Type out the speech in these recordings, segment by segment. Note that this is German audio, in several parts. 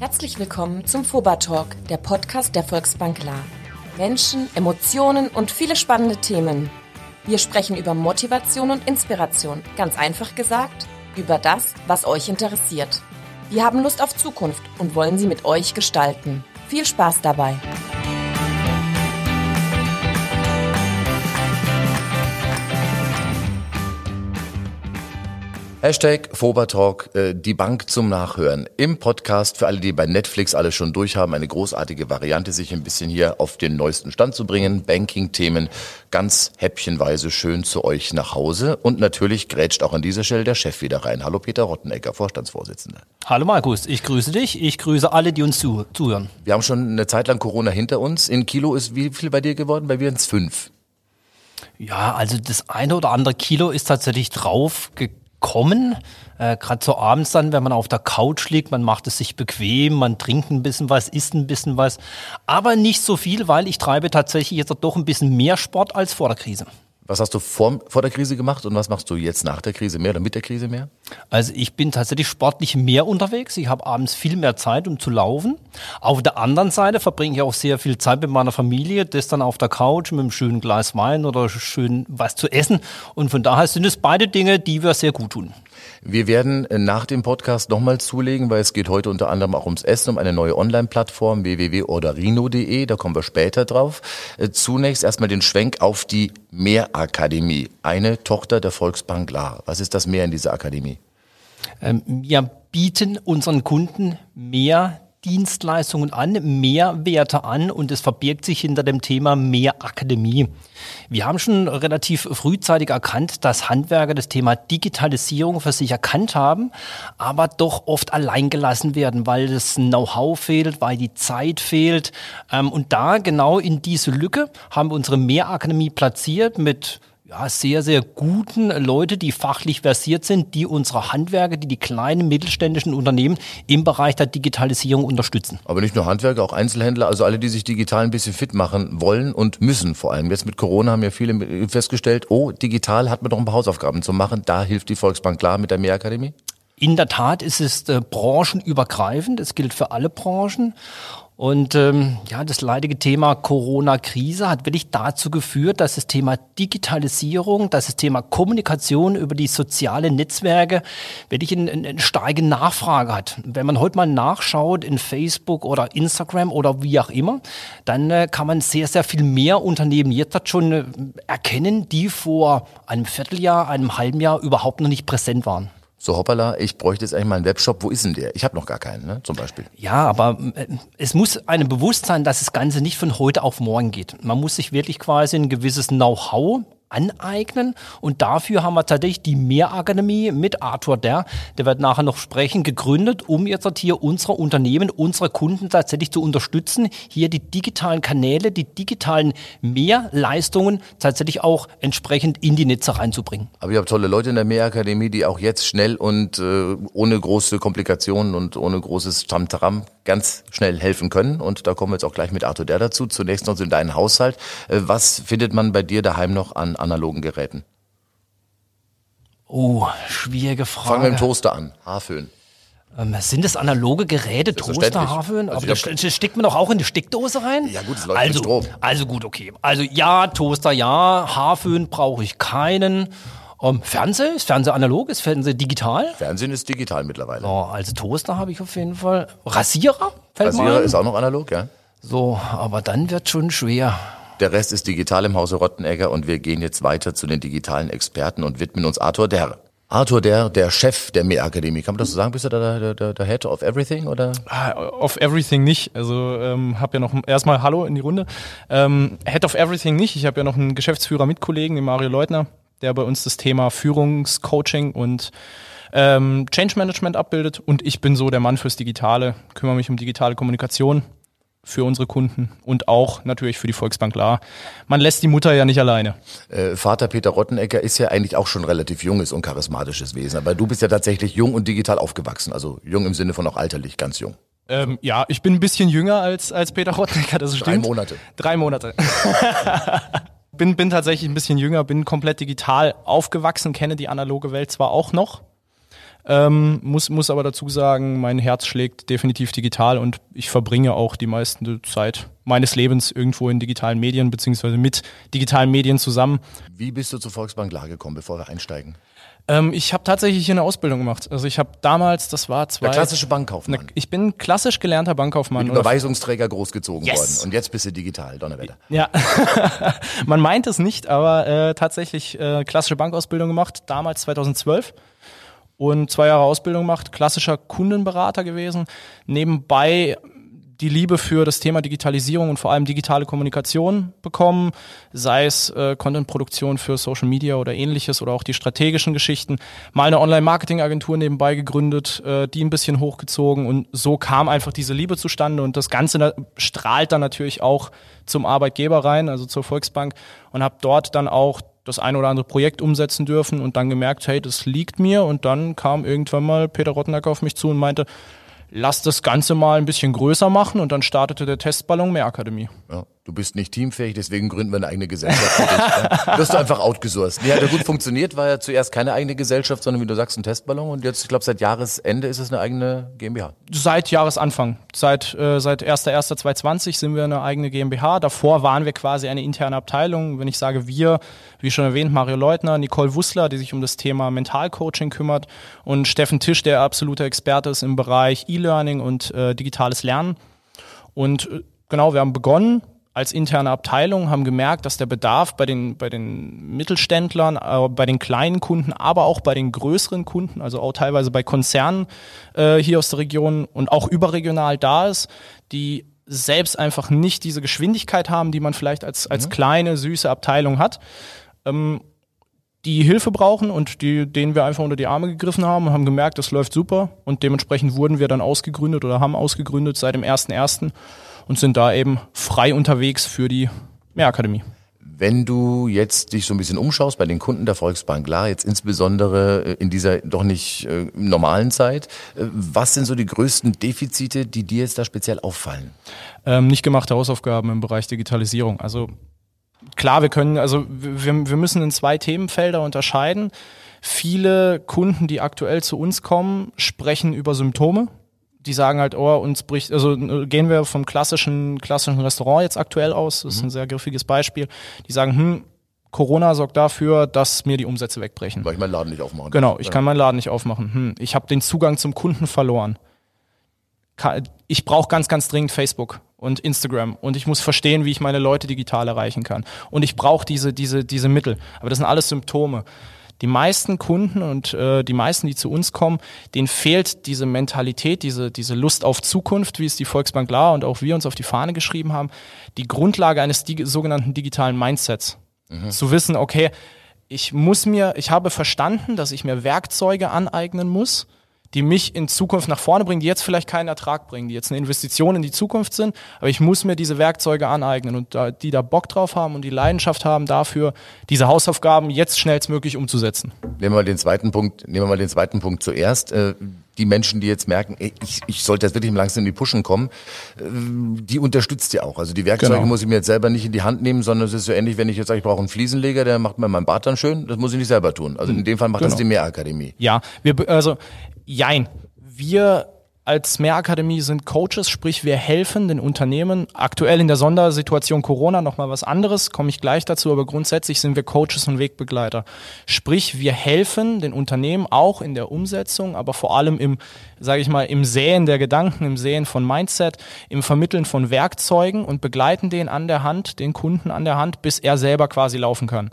Herzlich willkommen zum FOBA-Talk, der Podcast der Volksbank Lahr. Menschen, Emotionen und viele spannende Themen. Wir sprechen über Motivation und Inspiration, ganz einfach gesagt, über das, was euch interessiert. Wir haben Lust auf Zukunft und wollen sie mit euch gestalten. Viel Spaß dabei! Hashtag FOBA-Talk, die Bank zum Nachhören. Im Podcast, für alle, die bei Netflix alles schon durch haben, eine großartige Variante, sich ein bisschen hier auf den neuesten Stand zu bringen. Banking-Themen ganz häppchenweise schön zu euch nach Hause. Und natürlich grätscht auch an dieser Stelle der Chef wieder rein. Hallo Peter Rottenecker, Vorstandsvorsitzender. Hallo Markus, ich grüße dich. Ich grüße alle, die uns zuhören. Wir haben schon eine Zeit lang Corona hinter uns. In Kilo ist wie viel bei dir geworden? Bei mir sind es 5. Ja, also das eine oder andere Kilo ist tatsächlich draufgekommen. Gerade so abends dann, wenn man auf der Couch liegt, man macht es sich bequem, man trinkt ein bisschen was, isst ein bisschen was, aber nicht so viel, weil ich treibe tatsächlich jetzt doch ein bisschen mehr Sport als vor der Krise. Was hast du vor der Krise gemacht und was machst du jetzt nach der Krise mehr oder mit der Krise mehr? Also ich bin tatsächlich sportlich mehr unterwegs. Ich habe abends viel mehr Zeit, um zu laufen. Auf der anderen Seite verbringe ich auch sehr viel Zeit mit meiner Familie, das dann auf der Couch mit einem schönen Glas Wein oder schön was zu essen. Und von daher sind es beide Dinge, die wir sehr gut tun. Wir werden nach dem Podcast nochmal zulegen, weil es geht heute unter anderem auch ums Essen, um eine neue Online-Plattform www.orderino.de, da kommen wir später drauf. Zunächst erstmal den Schwenk auf die Mehrakademie, eine Tochter der Volksbank Lahr. Was ist das Mehr in dieser Akademie? Wir bieten unseren Kunden mehr Dienstleistungen an, Mehrwerte an und es verbirgt sich hinter dem Thema Mehrakademie. Wir haben schon relativ frühzeitig erkannt, dass Handwerker das Thema Digitalisierung für sich erkannt haben, aber doch oft allein gelassen werden, weil das Know-how fehlt, weil die Zeit fehlt. Und da genau in diese Lücke haben wir unsere Mehrakademie platziert mit sehr, sehr guten Leute, die fachlich versiert sind, die unsere Handwerker, die kleinen mittelständischen Unternehmen im Bereich der Digitalisierung unterstützen. Aber nicht nur Handwerker, auch Einzelhändler, also alle, die sich digital ein bisschen fit machen wollen und müssen vor allem. Jetzt mit Corona haben ja viele festgestellt, digital hat man doch ein paar Hausaufgaben zu machen. Da hilft die Volksbank Lahr mit der Mehrakademie? In der Tat ist es branchenübergreifend, es gilt für alle Branchen. Und das leidige Thema Corona-Krise hat wirklich dazu geführt, dass das Thema Digitalisierung, dass das Thema Kommunikation über die sozialen Netzwerke wirklich eine starke Nachfrage hat. Wenn man heute mal nachschaut in Facebook oder Instagram oder wie auch immer, dann kann man sehr, sehr viel mehr Unternehmen jetzt schon erkennen, die vor einem Vierteljahr, einem halben Jahr überhaupt noch nicht präsent waren. So hoppala, ich bräuchte jetzt eigentlich mal einen Webshop, wo ist denn der? Ich habe noch gar keinen, ne? Zum Beispiel. Ja, aber es muss einem bewusst sein, dass das Ganze nicht von heute auf morgen geht. Man muss sich wirklich quasi ein gewisses Know-how aneignen und dafür haben wir tatsächlich die Mehrakademie mit Artur Derr, der wird nachher noch sprechen, gegründet, um jetzt hier unsere Unternehmen, unsere Kunden tatsächlich zu unterstützen, hier die digitalen Kanäle, die digitalen Mehrleistungen tatsächlich auch entsprechend in die Netze reinzubringen. Aber ihr habt tolle Leute in der Mehrakademie, die auch jetzt schnell und ohne große Komplikationen und ohne großes Tamtaram ganz schnell helfen können und da kommen wir jetzt auch gleich mit Artur Derr dazu. Zunächst noch in deinen Haushalt. Was findet man bei dir daheim noch an analogen Geräten? Oh, schwierige Frage. Fangen wir mit dem Toaster an, Haarföhn. Sind das analoge Geräte, das Toaster, Haarföhn? Also aber das steckt man doch auch in die Steckdose rein? Ja gut, das läuft mit Strom. Also gut, okay. Also ja, Toaster, ja, Haarföhn brauche ich keinen. Fernseher? Ist Fernseher analog? Ist Fernseher digital? Fernsehen ist digital mittlerweile. Oh, also Toaster habe ich auf jeden Fall. Rasierer ist auch noch analog, ja. So, aber dann wird schon schwer. Der Rest ist digital im Hause Rottenecker und wir gehen jetzt weiter zu den digitalen Experten und widmen uns Artur Derr. Artur Derr, der Chef der Mehrakademie. Kann man das so sagen? Bist du der Head of Everything? Oder? Of Everything nicht. Also habe ja noch erstmal Hallo in die Runde. Head of Everything nicht. Ich habe ja noch einen Geschäftsführer mit Kollegen, den Mario Leutner, der bei uns das Thema Führungscoaching und Change Management abbildet. Und ich bin so der Mann fürs Digitale, kümmere mich um digitale Kommunikation für unsere Kunden und auch natürlich für die Volksbank Lahr. Man lässt die Mutter ja nicht alleine. Vater Peter Rottenecker ist ja eigentlich auch schon relativ junges und charismatisches Wesen, aber du bist ja tatsächlich jung und digital aufgewachsen, also jung im Sinne von auch alterlich, ganz jung. Ich bin ein bisschen jünger als Peter Rottenecker, das stimmt. 3 Monate. 3 Monate. Bin tatsächlich ein bisschen jünger, bin komplett digital aufgewachsen, kenne die analoge Welt zwar auch noch, Muss aber dazu sagen, mein Herz schlägt definitiv digital und ich verbringe auch die meiste Zeit meines Lebens irgendwo in digitalen Medien beziehungsweise mit digitalen Medien zusammen. Wie bist du zur Volksbank Lahr gekommen, bevor wir einsteigen? Ich habe tatsächlich hier eine Ausbildung gemacht. Also ich habe damals, das war der klassische Bankkaufmann. Ich bin klassisch gelernter Bankkaufmann. Mit Überweisungsträger großgezogen worden. Und jetzt bist du digital, Donnerwetter. Ja, man meint es nicht, aber tatsächlich klassische Bankausbildung gemacht, damals 2012. Und 2 Jahre Ausbildung gemacht, klassischer Kundenberater gewesen. Nebenbei die Liebe für das Thema Digitalisierung und vor allem digitale Kommunikation bekommen, sei es Contentproduktion für Social Media oder ähnliches oder auch die strategischen Geschichten. Mal eine Online-Marketing-Agentur nebenbei gegründet, die ein bisschen hochgezogen und so kam einfach diese Liebe zustande und das Ganze strahlt dann natürlich auch zum Arbeitgeber rein, also zur Volksbank und habe dort dann auch das ein oder andere Projekt umsetzen dürfen und dann gemerkt, hey, das liegt mir und dann kam irgendwann mal Peter Rottenecker auf mich zu und meinte, lass das Ganze mal ein bisschen größer machen und dann startete der Testballon Mehrakademie. Ja, du bist nicht teamfähig, deswegen gründen wir eine eigene Gesellschaft. Du hast einfach outgesourced. Nee, hat ja gut funktioniert, war ja zuerst keine eigene Gesellschaft, sondern wie du sagst, ein Testballon und jetzt, ich glaube, seit Jahresende ist es eine eigene GmbH. Seit Jahresanfang, seit 1.1.2020 sind wir eine eigene GmbH. Davor waren wir quasi eine interne Abteilung. Wenn ich sage wir, wie schon erwähnt, Mario Leutner, Nicole Wussler, die sich um das Thema Mentalcoaching kümmert und Steffen Tisch, der absoluter Experte ist im Bereich E-Learning und digitales Lernen. Und genau, wir haben begonnen als interne Abteilung, haben gemerkt, dass der Bedarf bei den Mittelständlern, bei den kleinen Kunden, aber auch bei den größeren Kunden, also auch teilweise bei Konzernen hier aus der Region und auch überregional da ist, die selbst einfach nicht diese Geschwindigkeit haben, die man vielleicht als kleine, süße Abteilung hat. Die Hilfe brauchen und denen wir einfach unter die Arme gegriffen haben und haben gemerkt, das läuft super und dementsprechend wurden wir dann ausgegründet oder haben ausgegründet seit dem 1.1. und sind da eben frei unterwegs für die Mehrakademie. Wenn du jetzt dich so ein bisschen umschaust bei den Kunden der Volksbank Lahr, jetzt insbesondere in dieser doch nicht normalen Zeit, was sind so die größten Defizite, die dir jetzt da speziell auffallen? Nicht gemachte Hausaufgaben im Bereich Digitalisierung, also klar, wir müssen in 2 Themenfelder unterscheiden. Viele Kunden, die aktuell zu uns kommen, sprechen über Symptome. Die sagen halt, gehen wir vom klassischen Restaurant jetzt aktuell aus, das ist ein sehr griffiges Beispiel. Die sagen, Corona sorgt dafür, dass mir die Umsätze wegbrechen. Weil ich meinen Laden nicht aufmachen kann. Genau, ich kann meinen Laden nicht aufmachen. Ich habe den Zugang zum Kunden verloren. Ich brauche ganz, ganz dringend Facebook und Instagram und ich muss verstehen, wie ich meine Leute digital erreichen kann und ich brauche diese Mittel, aber das sind alles Symptome. Die meisten Kunden und die meisten, die zu uns kommen, denen fehlt diese Mentalität, diese Lust auf Zukunft, wie es die Volksbank Lahr und auch wir uns auf die Fahne geschrieben haben, die Grundlage eines sogenannten digitalen Mindsets. Zu wissen, okay, ich habe verstanden, dass ich mir Werkzeuge aneignen muss, die mich in Zukunft nach vorne bringen, die jetzt vielleicht keinen Ertrag bringen, die jetzt eine Investition in die Zukunft sind, aber ich muss mir diese Werkzeuge aneignen und die da Bock drauf haben und die Leidenschaft haben dafür, diese Hausaufgaben jetzt schnellstmöglich umzusetzen. Nehmen wir mal den zweiten Punkt zuerst. Die Menschen, die jetzt merken, ich sollte jetzt wirklich langsam in die Pushen kommen, die unterstützt ihr auch. Also die Werkzeuge muss ich mir jetzt selber nicht in die Hand nehmen, sondern es ist so ähnlich, wenn ich jetzt sage, ich brauche einen Fliesenleger, der macht mir mein Bad dann schön, das muss ich nicht selber tun. Also in dem Fall macht das die Mehrakademie. Ja, jein. Wir als Mehrakademie sind Coaches, sprich wir helfen den Unternehmen, aktuell in der Sondersituation Corona nochmal was anderes, komme ich gleich dazu, aber grundsätzlich sind wir Coaches und Wegbegleiter. Sprich wir helfen den Unternehmen auch in der Umsetzung, aber vor allem im Säen der Gedanken, im Säen von Mindset, im Vermitteln von Werkzeugen und begleiten den Kunden an der Hand, bis er selber quasi laufen kann.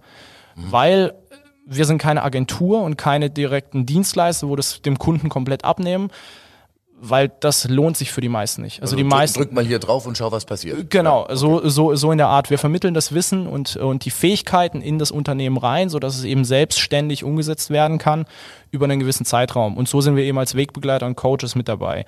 Weil wir sind keine Agentur und keine direkten Dienstleister, wo das dem Kunden komplett abnehmen, weil das lohnt sich für die meisten nicht. Also die meisten drück mal hier drauf und schau, was passiert. Genau, okay. So in der Art. Wir vermitteln das Wissen und die Fähigkeiten in das Unternehmen rein, sodass es eben selbstständig umgesetzt werden kann über einen gewissen Zeitraum. Und so sind wir eben als Wegbegleiter und Coaches mit dabei.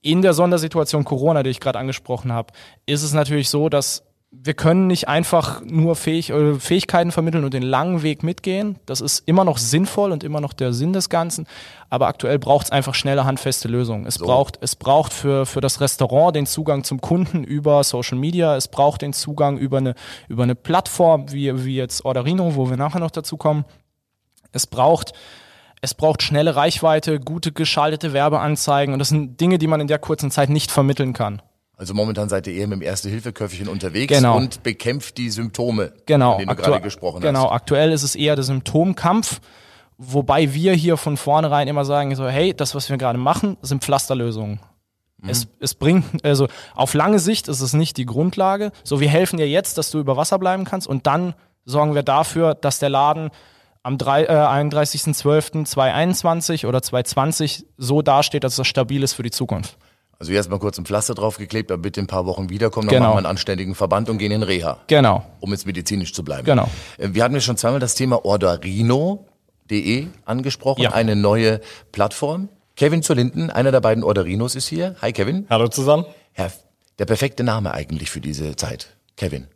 In der Sondersituation Corona, die ich gerade angesprochen habe, ist es natürlich so, dass wir können nicht einfach nur Fähigkeiten vermitteln und den langen Weg mitgehen. Das ist immer noch sinnvoll und immer noch der Sinn des Ganzen. Aber aktuell braucht es einfach schnelle, handfeste Lösungen. Es braucht für das Restaurant den Zugang zum Kunden über Social Media. Es braucht den Zugang über eine Plattform wie jetzt Orderino, wo wir nachher noch dazu kommen. Es braucht Es braucht schnelle Reichweite, gute geschaltete Werbeanzeigen und das sind Dinge, die man in der kurzen Zeit nicht vermitteln kann. Also momentan seid ihr eher mit dem Erste-Hilfe-Köfferchen unterwegs und bekämpft die Symptome, von denen du gerade gesprochen hast. Genau, aktuell ist es eher der Symptomkampf, wobei wir hier von vornherein immer sagen, so, hey, das, was wir gerade machen, sind Pflasterlösungen. Mhm. Es bringt, also auf lange Sicht ist es nicht die Grundlage. So, wir helfen dir jetzt, dass du über Wasser bleiben kannst und dann sorgen wir dafür, dass der Laden am 31.12.2021 oder 2020 so dasteht, dass das stabil ist für die Zukunft. Also erstmal kurz ein Pflaster draufgeklebt, aber bitte in ein paar Wochen wiederkommen, dann machen wir einen anständigen Verband und gehen in Reha. Genau. Um jetzt medizinisch zu bleiben. Genau. Wir hatten ja schon zweimal das Thema orderino.de angesprochen, eine neue Plattform. Kevin Zurlinden, einer der beiden Orderinos, ist hier. Hi Kevin. Hallo zusammen. Herr, der perfekte Name eigentlich für diese Zeit, Kevin.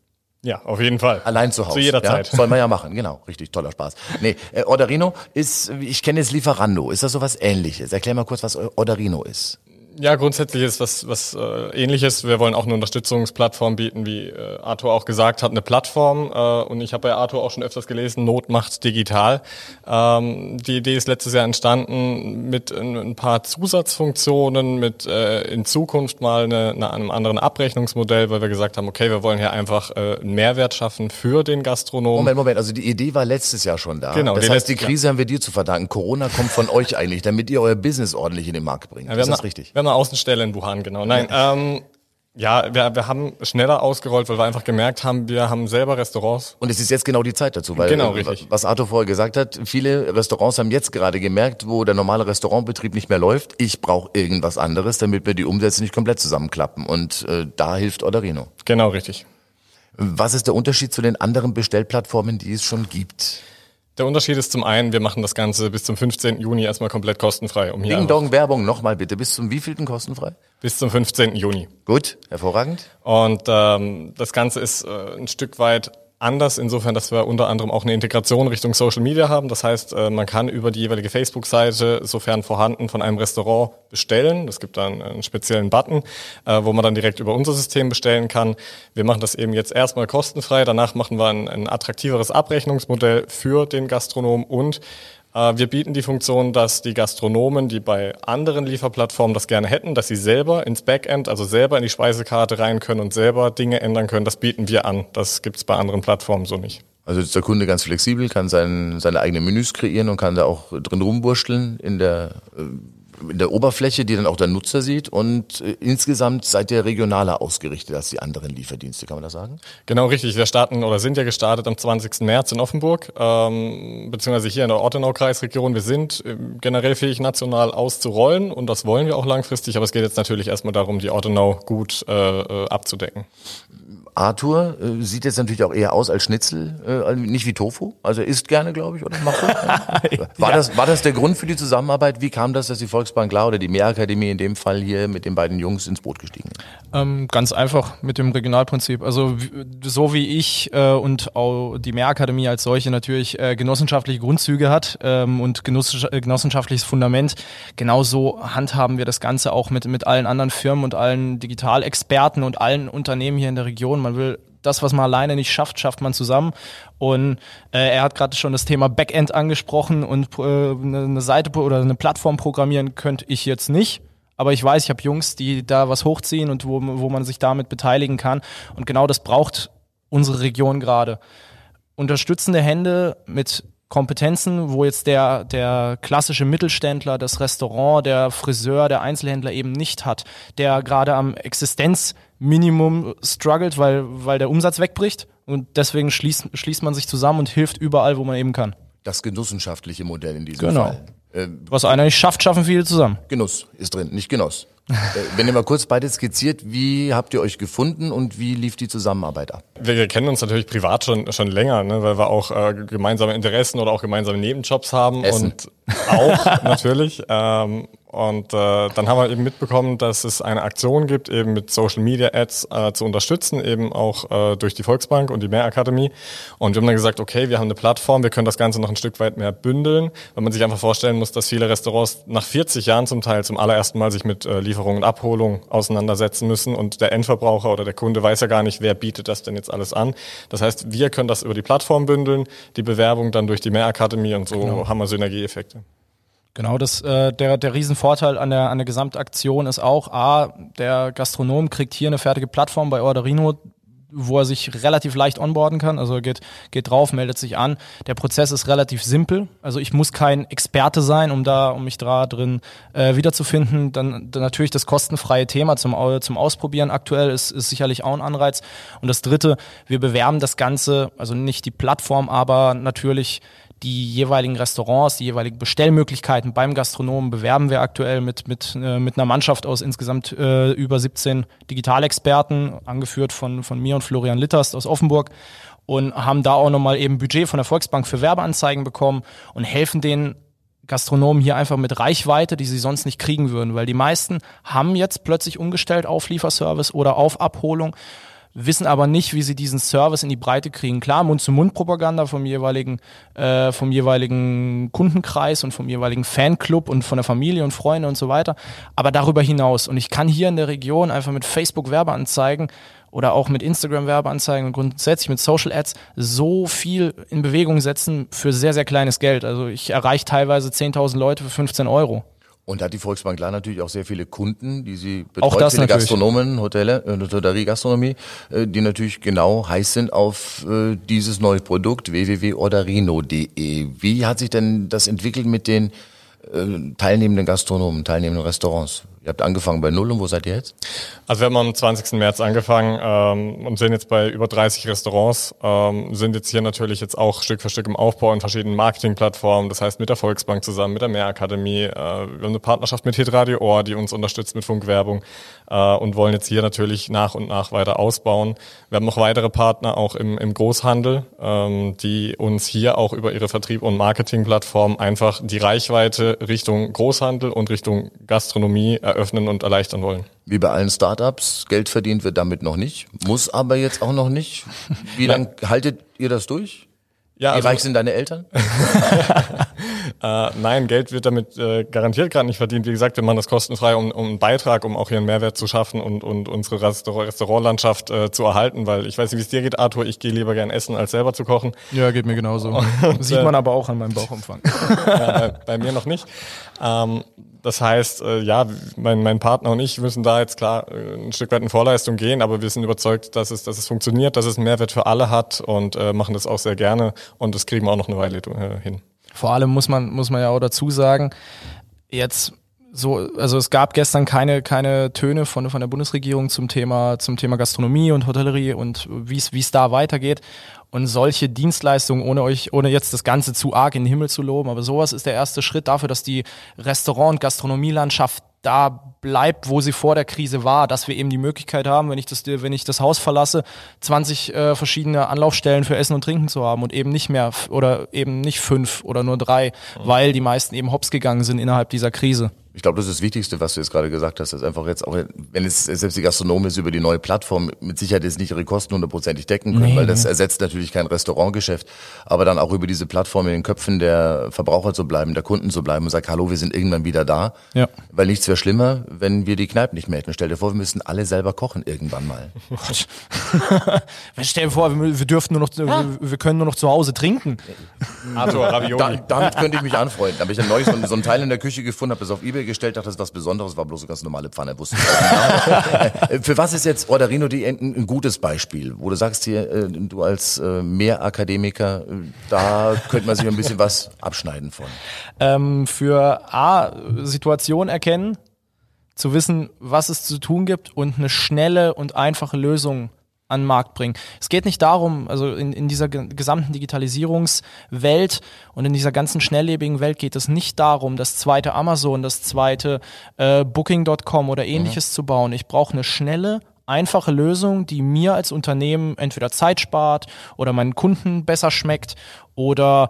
Ja, auf jeden Fall. Allein zu Hause. Zu jeder Zeit. Soll man ja machen, genau. Richtig, toller Spaß. Nee, Orderino ist, ich kenne jetzt Lieferando, ist das sowas Ähnliches? Erklär mal kurz, was Orderino ist. Ja, grundsätzlich ist was Ähnliches. Wir wollen auch eine Unterstützungsplattform bieten, wie Artur auch gesagt hat, eine Plattform. Und ich habe bei Artur auch schon öfters gelesen, Not macht digital. Die Idee ist letztes Jahr entstanden mit ein paar Zusatzfunktionen, mit in Zukunft mal einem anderen Abrechnungsmodell, weil wir gesagt haben, okay, wir wollen hier einfach einen Mehrwert schaffen für den Gastronomen. Moment, also die Idee war letztes Jahr schon da. Genau. Das heißt, die Krise haben wir dir zu verdanken. Corona kommt von euch eigentlich, damit ihr euer Business ordentlich in den Markt bringt. Ja, ist das richtig? Wir haben eine Außenstelle in Wuhan, genau. Nein, wir haben schneller ausgerollt, weil wir einfach gemerkt haben, wir haben selber Restaurants. Und es ist jetzt genau die Zeit dazu, weil was Artur vorher gesagt hat, viele Restaurants haben jetzt gerade gemerkt, wo der normale Restaurantbetrieb nicht mehr läuft, ich brauche irgendwas anderes, damit mir die Umsätze nicht komplett zusammenklappen. Und da hilft Orderino. Genau, richtig. Was ist der Unterschied zu den anderen Bestellplattformen, die es schon gibt? Der Unterschied ist zum einen, wir machen das Ganze bis zum 15. Juni erstmal komplett kostenfrei. Ding-Dong-Werbung nochmal bitte. Bis zum wievielten kostenfrei? Bis zum 15. Juni. Gut, hervorragend. Und das Ganze ist ein Stück weit anders, insofern, dass wir unter anderem auch eine Integration Richtung Social Media haben. Das heißt, man kann über die jeweilige Facebook-Seite, sofern vorhanden, von einem Restaurant bestellen. Es gibt dann einen speziellen Button, wo man dann direkt über unser System bestellen kann. Wir machen das eben jetzt erstmal kostenfrei. Danach machen wir ein attraktiveres Abrechnungsmodell für den Gastronom und wir bieten die Funktion, dass die Gastronomen, die bei anderen Lieferplattformen das gerne hätten, dass sie selber ins Backend, also selber in die Speisekarte rein können und selber Dinge ändern können, das bieten wir an. Das gibt's bei anderen Plattformen so nicht. Also ist der Kunde ganz flexibel, kann seine eigenen Menüs kreieren und kann da auch drin rumwurschteln in der Oberfläche, die dann auch der Nutzer sieht und insgesamt seid ihr regionaler ausgerichtet als die anderen Lieferdienste, kann man das sagen? Genau, richtig. Wir sind ja gestartet am 20. März in Offenburg, beziehungsweise hier in der Ortenau-Kreisregion. Wir sind generell fähig, national auszurollen und das wollen wir auch langfristig, aber es geht jetzt natürlich erstmal darum, die Ortenau gut abzudecken. Artur sieht jetzt natürlich auch eher aus als Schnitzel, nicht wie Tofu, also isst gerne, glaube ich, oder macht so. War das der Grund für die Zusammenarbeit? Wie kam das, dass die Volksbank Lahr oder die Mehrakademie in dem Fall hier mit den beiden Jungs ins Boot gestiegen ist? Ganz einfach mit dem Regionalprinzip. Also so wie ich und auch die Mehrakademie als solche natürlich genossenschaftliche Grundzüge hat und genossenschaftliches Fundament, genauso handhaben wir das Ganze auch mit allen anderen Firmen und allen Digitalexperten und allen Unternehmen hier in der Region. Man will das, was man alleine nicht schafft, schafft man zusammen. Und er hat gerade schon das Thema Backend angesprochen und eine Seite oder eine Plattform programmieren könnte ich jetzt nicht. Aber ich weiß, ich habe Jungs, die da was hochziehen und wo man sich damit beteiligen kann. Und genau das braucht unsere Region gerade. Unterstützende Hände mit Kompetenzen, wo jetzt der klassische Mittelständler, das Restaurant, der Friseur, der Einzelhändler eben nicht hat, der gerade am Existenzminimum struggelt, weil der Umsatz wegbricht und deswegen schließt man sich zusammen und hilft überall, wo man eben kann. Das genossenschaftliche Modell in diesem Fall. Was einer nicht schafft, schaffen viele zusammen. Genuss ist drin, nicht Genoss. Wenn ihr mal kurz beide skizziert, wie habt ihr euch gefunden und wie lief die Zusammenarbeit ab? Wir kennen uns natürlich privat schon länger, ne, weil wir auch gemeinsame Interessen oder auch gemeinsame Nebenjobs haben. Essen. Und auch natürlich. Dann haben wir eben mitbekommen, dass es eine Aktion gibt, eben mit Social Media Ads zu unterstützen, eben auch durch die Volksbank und die Mehrakademie. Und wir haben dann gesagt, okay, wir haben eine Plattform, wir können das Ganze noch ein Stück weit mehr bündeln, weil man sich einfach vorstellen muss, dass viele Restaurants nach 40 Jahren zum Teil zum allerersten Mal sich mit Lieferung und Abholung auseinandersetzen müssen und der Endverbraucher oder der Kunde weiß ja gar nicht, wer bietet das denn jetzt alles an. Das heißt, wir können das über die Plattform bündeln, die Bewerbung dann durch die Mehrakademie und so haben wir Synergieeffekte. Genau, das der Riesenvorteil an der Gesamtaktion ist auch, der Gastronom kriegt hier eine fertige Plattform bei Orderino, wo er sich relativ leicht onboarden kann. Also er geht drauf, meldet sich an. Der Prozess ist relativ simpel. Also ich muss kein Experte sein, um mich da drin wiederzufinden. Dann natürlich das kostenfreie Thema zum Ausprobieren aktuell ist sicherlich auch ein Anreiz. Und das Dritte, wir bewerben das Ganze, also nicht die Plattform, aber natürlich die jeweiligen Restaurants, die jeweiligen Bestellmöglichkeiten beim Gastronomen bewerben wir aktuell mit einer Mannschaft aus insgesamt über 17 Digitalexperten, angeführt von mir und Florian Litterst aus Offenburg, und haben da auch nochmal eben Budget von der Volksbank für Werbeanzeigen bekommen und helfen den Gastronomen hier einfach mit Reichweite, die sie sonst nicht kriegen würden, weil die meisten haben jetzt plötzlich umgestellt auf Lieferservice oder auf Abholung, wissen aber nicht, wie sie diesen Service in die Breite kriegen. Klar, Mund-zu-Mund-Propaganda vom jeweiligen Kundenkreis und vom jeweiligen Fanclub und von der Familie und Freunde und so weiter, aber darüber hinaus. Und ich kann hier in der Region einfach mit Facebook-Werbeanzeigen oder auch mit Instagram-Werbeanzeigen und grundsätzlich mit Social-Ads so viel in Bewegung setzen für sehr, sehr kleines Geld. Also ich erreiche teilweise 10.000 Leute für 15 Euro. Und hat die Volksbank Lahr natürlich auch sehr viele Kunden, die sie betreut, auch das viele natürlich. Gastronomen, Hotelle, Hotellerie, Gastronomie, die natürlich genau heiß sind auf dieses neue Produkt www.orderino.de. Wie hat sich denn das entwickelt mit den teilnehmenden Gastronomen, teilnehmenden Restaurants? Ihr habt angefangen bei 0 und wo seid ihr jetzt? Also wir haben am 20. März angefangen und sind jetzt bei über 30 Restaurants, sind jetzt hier natürlich jetzt auch Stück für Stück im Aufbau in verschiedenen Marketingplattformen, das heißt mit der Volksbank zusammen, mit der Mehrakademie. Wir haben eine Partnerschaft mit Hitradio, die uns unterstützt mit Funkwerbung und wollen jetzt hier natürlich nach und nach weiter ausbauen. Wir haben noch weitere Partner auch im Großhandel, die uns hier auch über ihre Vertrieb- und Marketingplattformen einfach die Reichweite Richtung Großhandel und Richtung Gastronomie eröffnen und erleichtern wollen. Wie bei allen Startups, Geld verdient wird damit noch nicht, muss aber jetzt auch noch nicht. Wie lange haltet ihr das durch? Ja, wie reich sind deine Eltern? Nein, Geld wird damit garantiert gerade nicht verdient. Wie gesagt, wir machen das kostenfrei, um einen Beitrag, um auch hier einen Mehrwert zu schaffen und unsere Restaurantlandschaft zu erhalten. Weil ich weiß nicht, wie es dir geht, Artur, ich gehe lieber gern essen, als selber zu kochen. Ja, geht mir genauso. Und, sieht man aber auch an meinem Bauchumfang. Bei mir noch nicht. Das heißt, mein Partner und ich müssen da jetzt klar ein Stück weit in Vorleistung gehen, aber wir sind überzeugt, dass es funktioniert, dass es einen Mehrwert für alle hat und machen das auch sehr gerne und das kriegen wir auch noch eine Weile hin. Vor allem muss man ja auch dazu sagen, jetzt so, also es gab gestern keine Töne von der Bundesregierung zum Thema Gastronomie und Hotellerie und wie es da weitergeht. Und solche Dienstleistungen, ohne jetzt das Ganze zu arg in den Himmel zu loben, aber sowas ist der erste Schritt dafür, dass die Restaurant- und Gastronomielandschaft da bleibt, wo sie vor der Krise war, dass wir eben die Möglichkeit haben, wenn ich das Haus verlasse, 20 verschiedene Anlaufstellen für Essen und Trinken zu haben und eben nicht mehr oder eben nicht 5 oder nur 3, weil die meisten eben hops gegangen sind innerhalb dieser Krise. Ich glaube, das ist das Wichtigste, was du jetzt gerade gesagt hast, dass einfach jetzt auch, wenn es selbst die Gastronomen ist, über die neue Plattform mit Sicherheit jetzt nicht ihre Kosten hundertprozentig decken können, weil das ersetzt natürlich kein Restaurantgeschäft, aber dann auch über diese Plattform in den Köpfen der Verbraucher zu bleiben, der Kunden zu bleiben und sagt, hallo, wir sind irgendwann wieder da, ja. Weil nichts wäre schlimmer, wenn wir die Kneipen nicht mehr hätten. Stell dir vor, wir müssen alle selber kochen irgendwann mal. Stell dir vor, wir dürfen nur noch, wir können nur noch zu Hause trinken. Also Ravioli. Damit könnte ich mich anfreunden. Da habe ich dann neulich so einen Teil in der Küche gefunden, habe das auf eBay gestellt, dachte, das ist was Besonderes, war bloß eine ganz normale Pfanne. Wusste ich. Für was ist jetzt Orderino ein gutes Beispiel, wo du sagst hier, du als Mehrakademiker, da könnte man sich ein bisschen was abschneiden von? Für Situation erkennen, zu wissen, was es zu tun gibt und eine schnelle und einfache Lösung an den Markt bringen. Es geht nicht darum, also in dieser gesamten Digitalisierungswelt und in dieser ganzen schnelllebigen Welt geht es nicht darum, das zweite Amazon, das zweite Booking.com oder ähnliches zu bauen. Ich brauche eine schnelle, einfache Lösung, die mir als Unternehmen entweder Zeit spart oder meinen Kunden besser schmeckt oder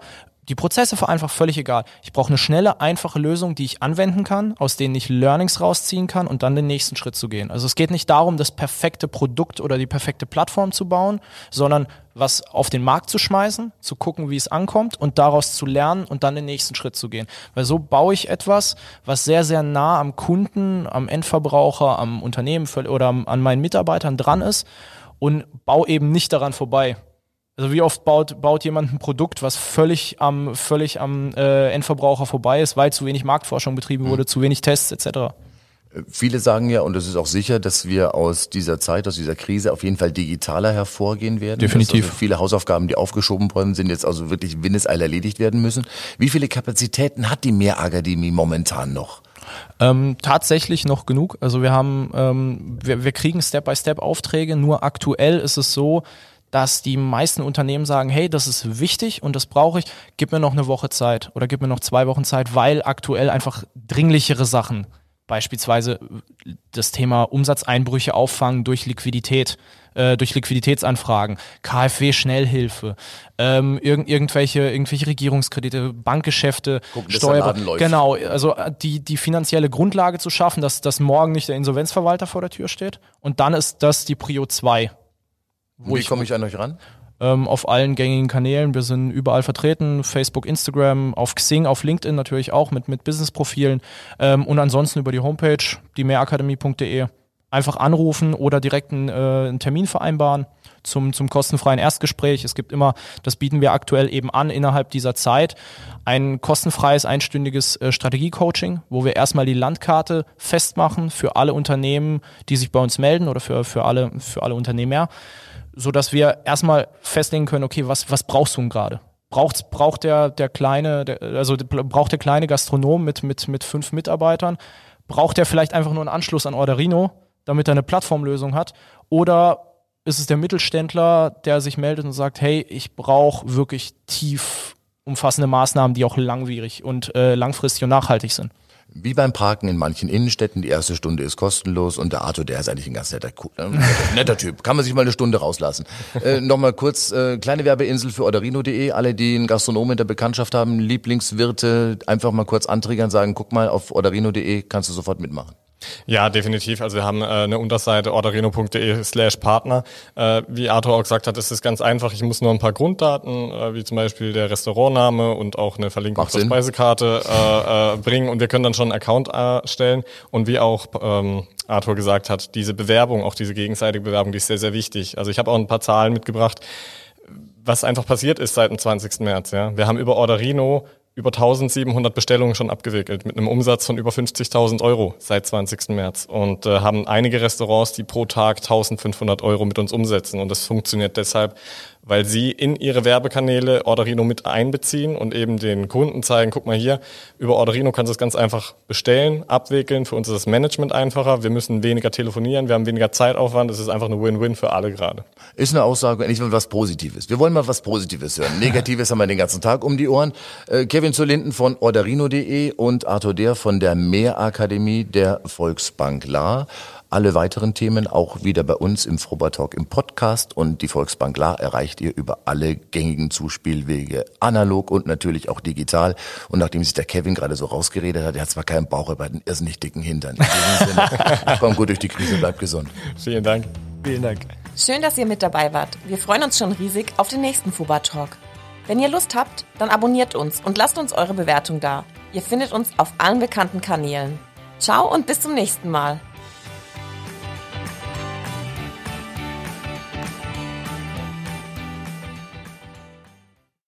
die Prozesse vereinfacht, völlig egal. Ich brauche eine schnelle, einfache Lösung, die ich anwenden kann, aus denen ich Learnings rausziehen kann und dann den nächsten Schritt zu gehen. Also es geht nicht darum, das perfekte Produkt oder die perfekte Plattform zu bauen, sondern was auf den Markt zu schmeißen, zu gucken, wie es ankommt und daraus zu lernen und dann den nächsten Schritt zu gehen. Weil so baue ich etwas, was sehr, sehr nah am Kunden, am Endverbraucher, am Unternehmen oder an meinen Mitarbeitern dran ist und baue eben nicht daran vorbei. Also wie oft baut jemand ein Produkt, was völlig am Endverbraucher vorbei ist, weil zu wenig Marktforschung betrieben wurde, zu wenig Tests etc.? Viele sagen ja, und das ist auch sicher, dass wir aus dieser Zeit, aus dieser Krise auf jeden Fall digitaler hervorgehen werden. Definitiv. Also viele Hausaufgaben, die aufgeschoben worden sind, jetzt also wirklich in Windeseile erledigt werden müssen. Wie viele Kapazitäten hat die Mehrakademie momentan noch? Tatsächlich noch genug. Also wir haben, wir kriegen Step-by-Step Aufträge, nur aktuell ist es so, dass die meisten Unternehmen sagen, hey, das ist wichtig und das brauche ich, gib mir noch eine Woche Zeit oder gib mir noch 2 Wochen Zeit, weil aktuell einfach dringlichere Sachen, beispielsweise das Thema Umsatzeinbrüche auffangen durch Liquidität, durch Liquiditätsanfragen, KfW-Schnellhilfe, irgendwelche Regierungskredite, Bankgeschäfte, Steuern, genau, also die finanzielle Grundlage zu schaffen, dass morgen nicht der Insolvenzverwalter vor der Tür steht, und dann ist das die Prio 2. Wie komme ich an euch ran? Auf allen gängigen Kanälen, wir sind überall vertreten, Facebook, Instagram, auf Xing, auf LinkedIn natürlich auch mit Business-Profilen, und ansonsten über die Homepage, die mehrakademie.de, einfach anrufen oder direkt einen Termin vereinbaren zum kostenfreien Erstgespräch. Es gibt immer, das bieten wir aktuell eben an, innerhalb dieser Zeit, ein kostenfreies, einstündiges Strategie-Coaching, wo wir erstmal die Landkarte festmachen für alle Unternehmen, die sich bei uns melden, oder für alle Unternehmer, sodass wir erstmal festlegen können, okay, was brauchst du denn gerade? Braucht der kleine Gastronom mit 5 Mitarbeitern? Braucht er vielleicht einfach nur einen Anschluss an Orderino, damit er eine Plattformlösung hat? Oder ist es der Mittelständler, der sich meldet und sagt, hey, ich brauche wirklich tief umfassende Maßnahmen, die auch langwierig und langfristig und nachhaltig sind? Wie beim Parken in manchen Innenstädten, die erste Stunde ist kostenlos, und der Artur, der ist eigentlich ein ganz netter Typ, kann man sich mal eine Stunde rauslassen. Nochmal kurz, kleine Werbeinsel für orderino.de, alle, die einen Gastronomen in der Bekanntschaft haben, Lieblingswirte, einfach mal kurz antriggern, sagen, guck mal, auf orderino.de kannst du sofort mitmachen. Ja, definitiv. Also wir haben eine Unterseite orderino.de/Partner. Wie Artur auch gesagt hat, ist es ganz einfach. Ich muss nur ein paar Grunddaten, wie zum Beispiel der Restaurantname und auch eine Verlinkung zur Speisekarte bringen, und wir können dann schon einen Account erstellen. Und wie auch Artur gesagt hat, diese Bewerbung, auch diese gegenseitige Bewerbung, die ist sehr, sehr wichtig. Also ich habe auch ein paar Zahlen mitgebracht, was einfach passiert ist seit dem 20. März. Ja? Wir haben über Orderino über 1700 Bestellungen schon abgewickelt, mit einem Umsatz von über 50.000 € seit 20. März. Und haben einige Restaurants, die pro Tag 1.500 € mit uns umsetzen. Und das funktioniert deshalb, weil sie in ihre Werbekanäle Orderino mit einbeziehen und eben den Kunden zeigen, guck mal hier, über Orderino kannst du es ganz einfach bestellen, abwickeln. Für uns ist das Management einfacher, wir müssen weniger telefonieren, wir haben weniger Zeitaufwand, es ist einfach eine Win-Win für alle gerade. Ist eine Aussage, endlich mal was Positives. Wir wollen mal was Positives hören. Negatives haben wir den ganzen Tag um die Ohren. Kevin Zurlinden von orderino.de und Artur Derr von der Mehrakademie der Volksbank Lahr. Alle weiteren Themen auch wieder bei uns im FOBA-Talk im Podcast, und die Volksbank Lahr erreicht ihr über alle gängigen Zuspielwege, analog und natürlich auch digital. Und nachdem sich der Kevin gerade so rausgeredet hat, er hat zwar keinen Bauch, aber einen irrsinnig dicken Hintern. In diesem Sinne, komm gut durch die Krise, bleib gesund. Vielen Dank. Vielen Dank. Schön, dass ihr mit dabei wart. Wir freuen uns schon riesig auf den nächsten FOBA-Talk. Wenn ihr Lust habt, dann abonniert uns und lasst uns eure Bewertung da. Ihr findet uns auf allen bekannten Kanälen. Ciao und bis zum nächsten Mal.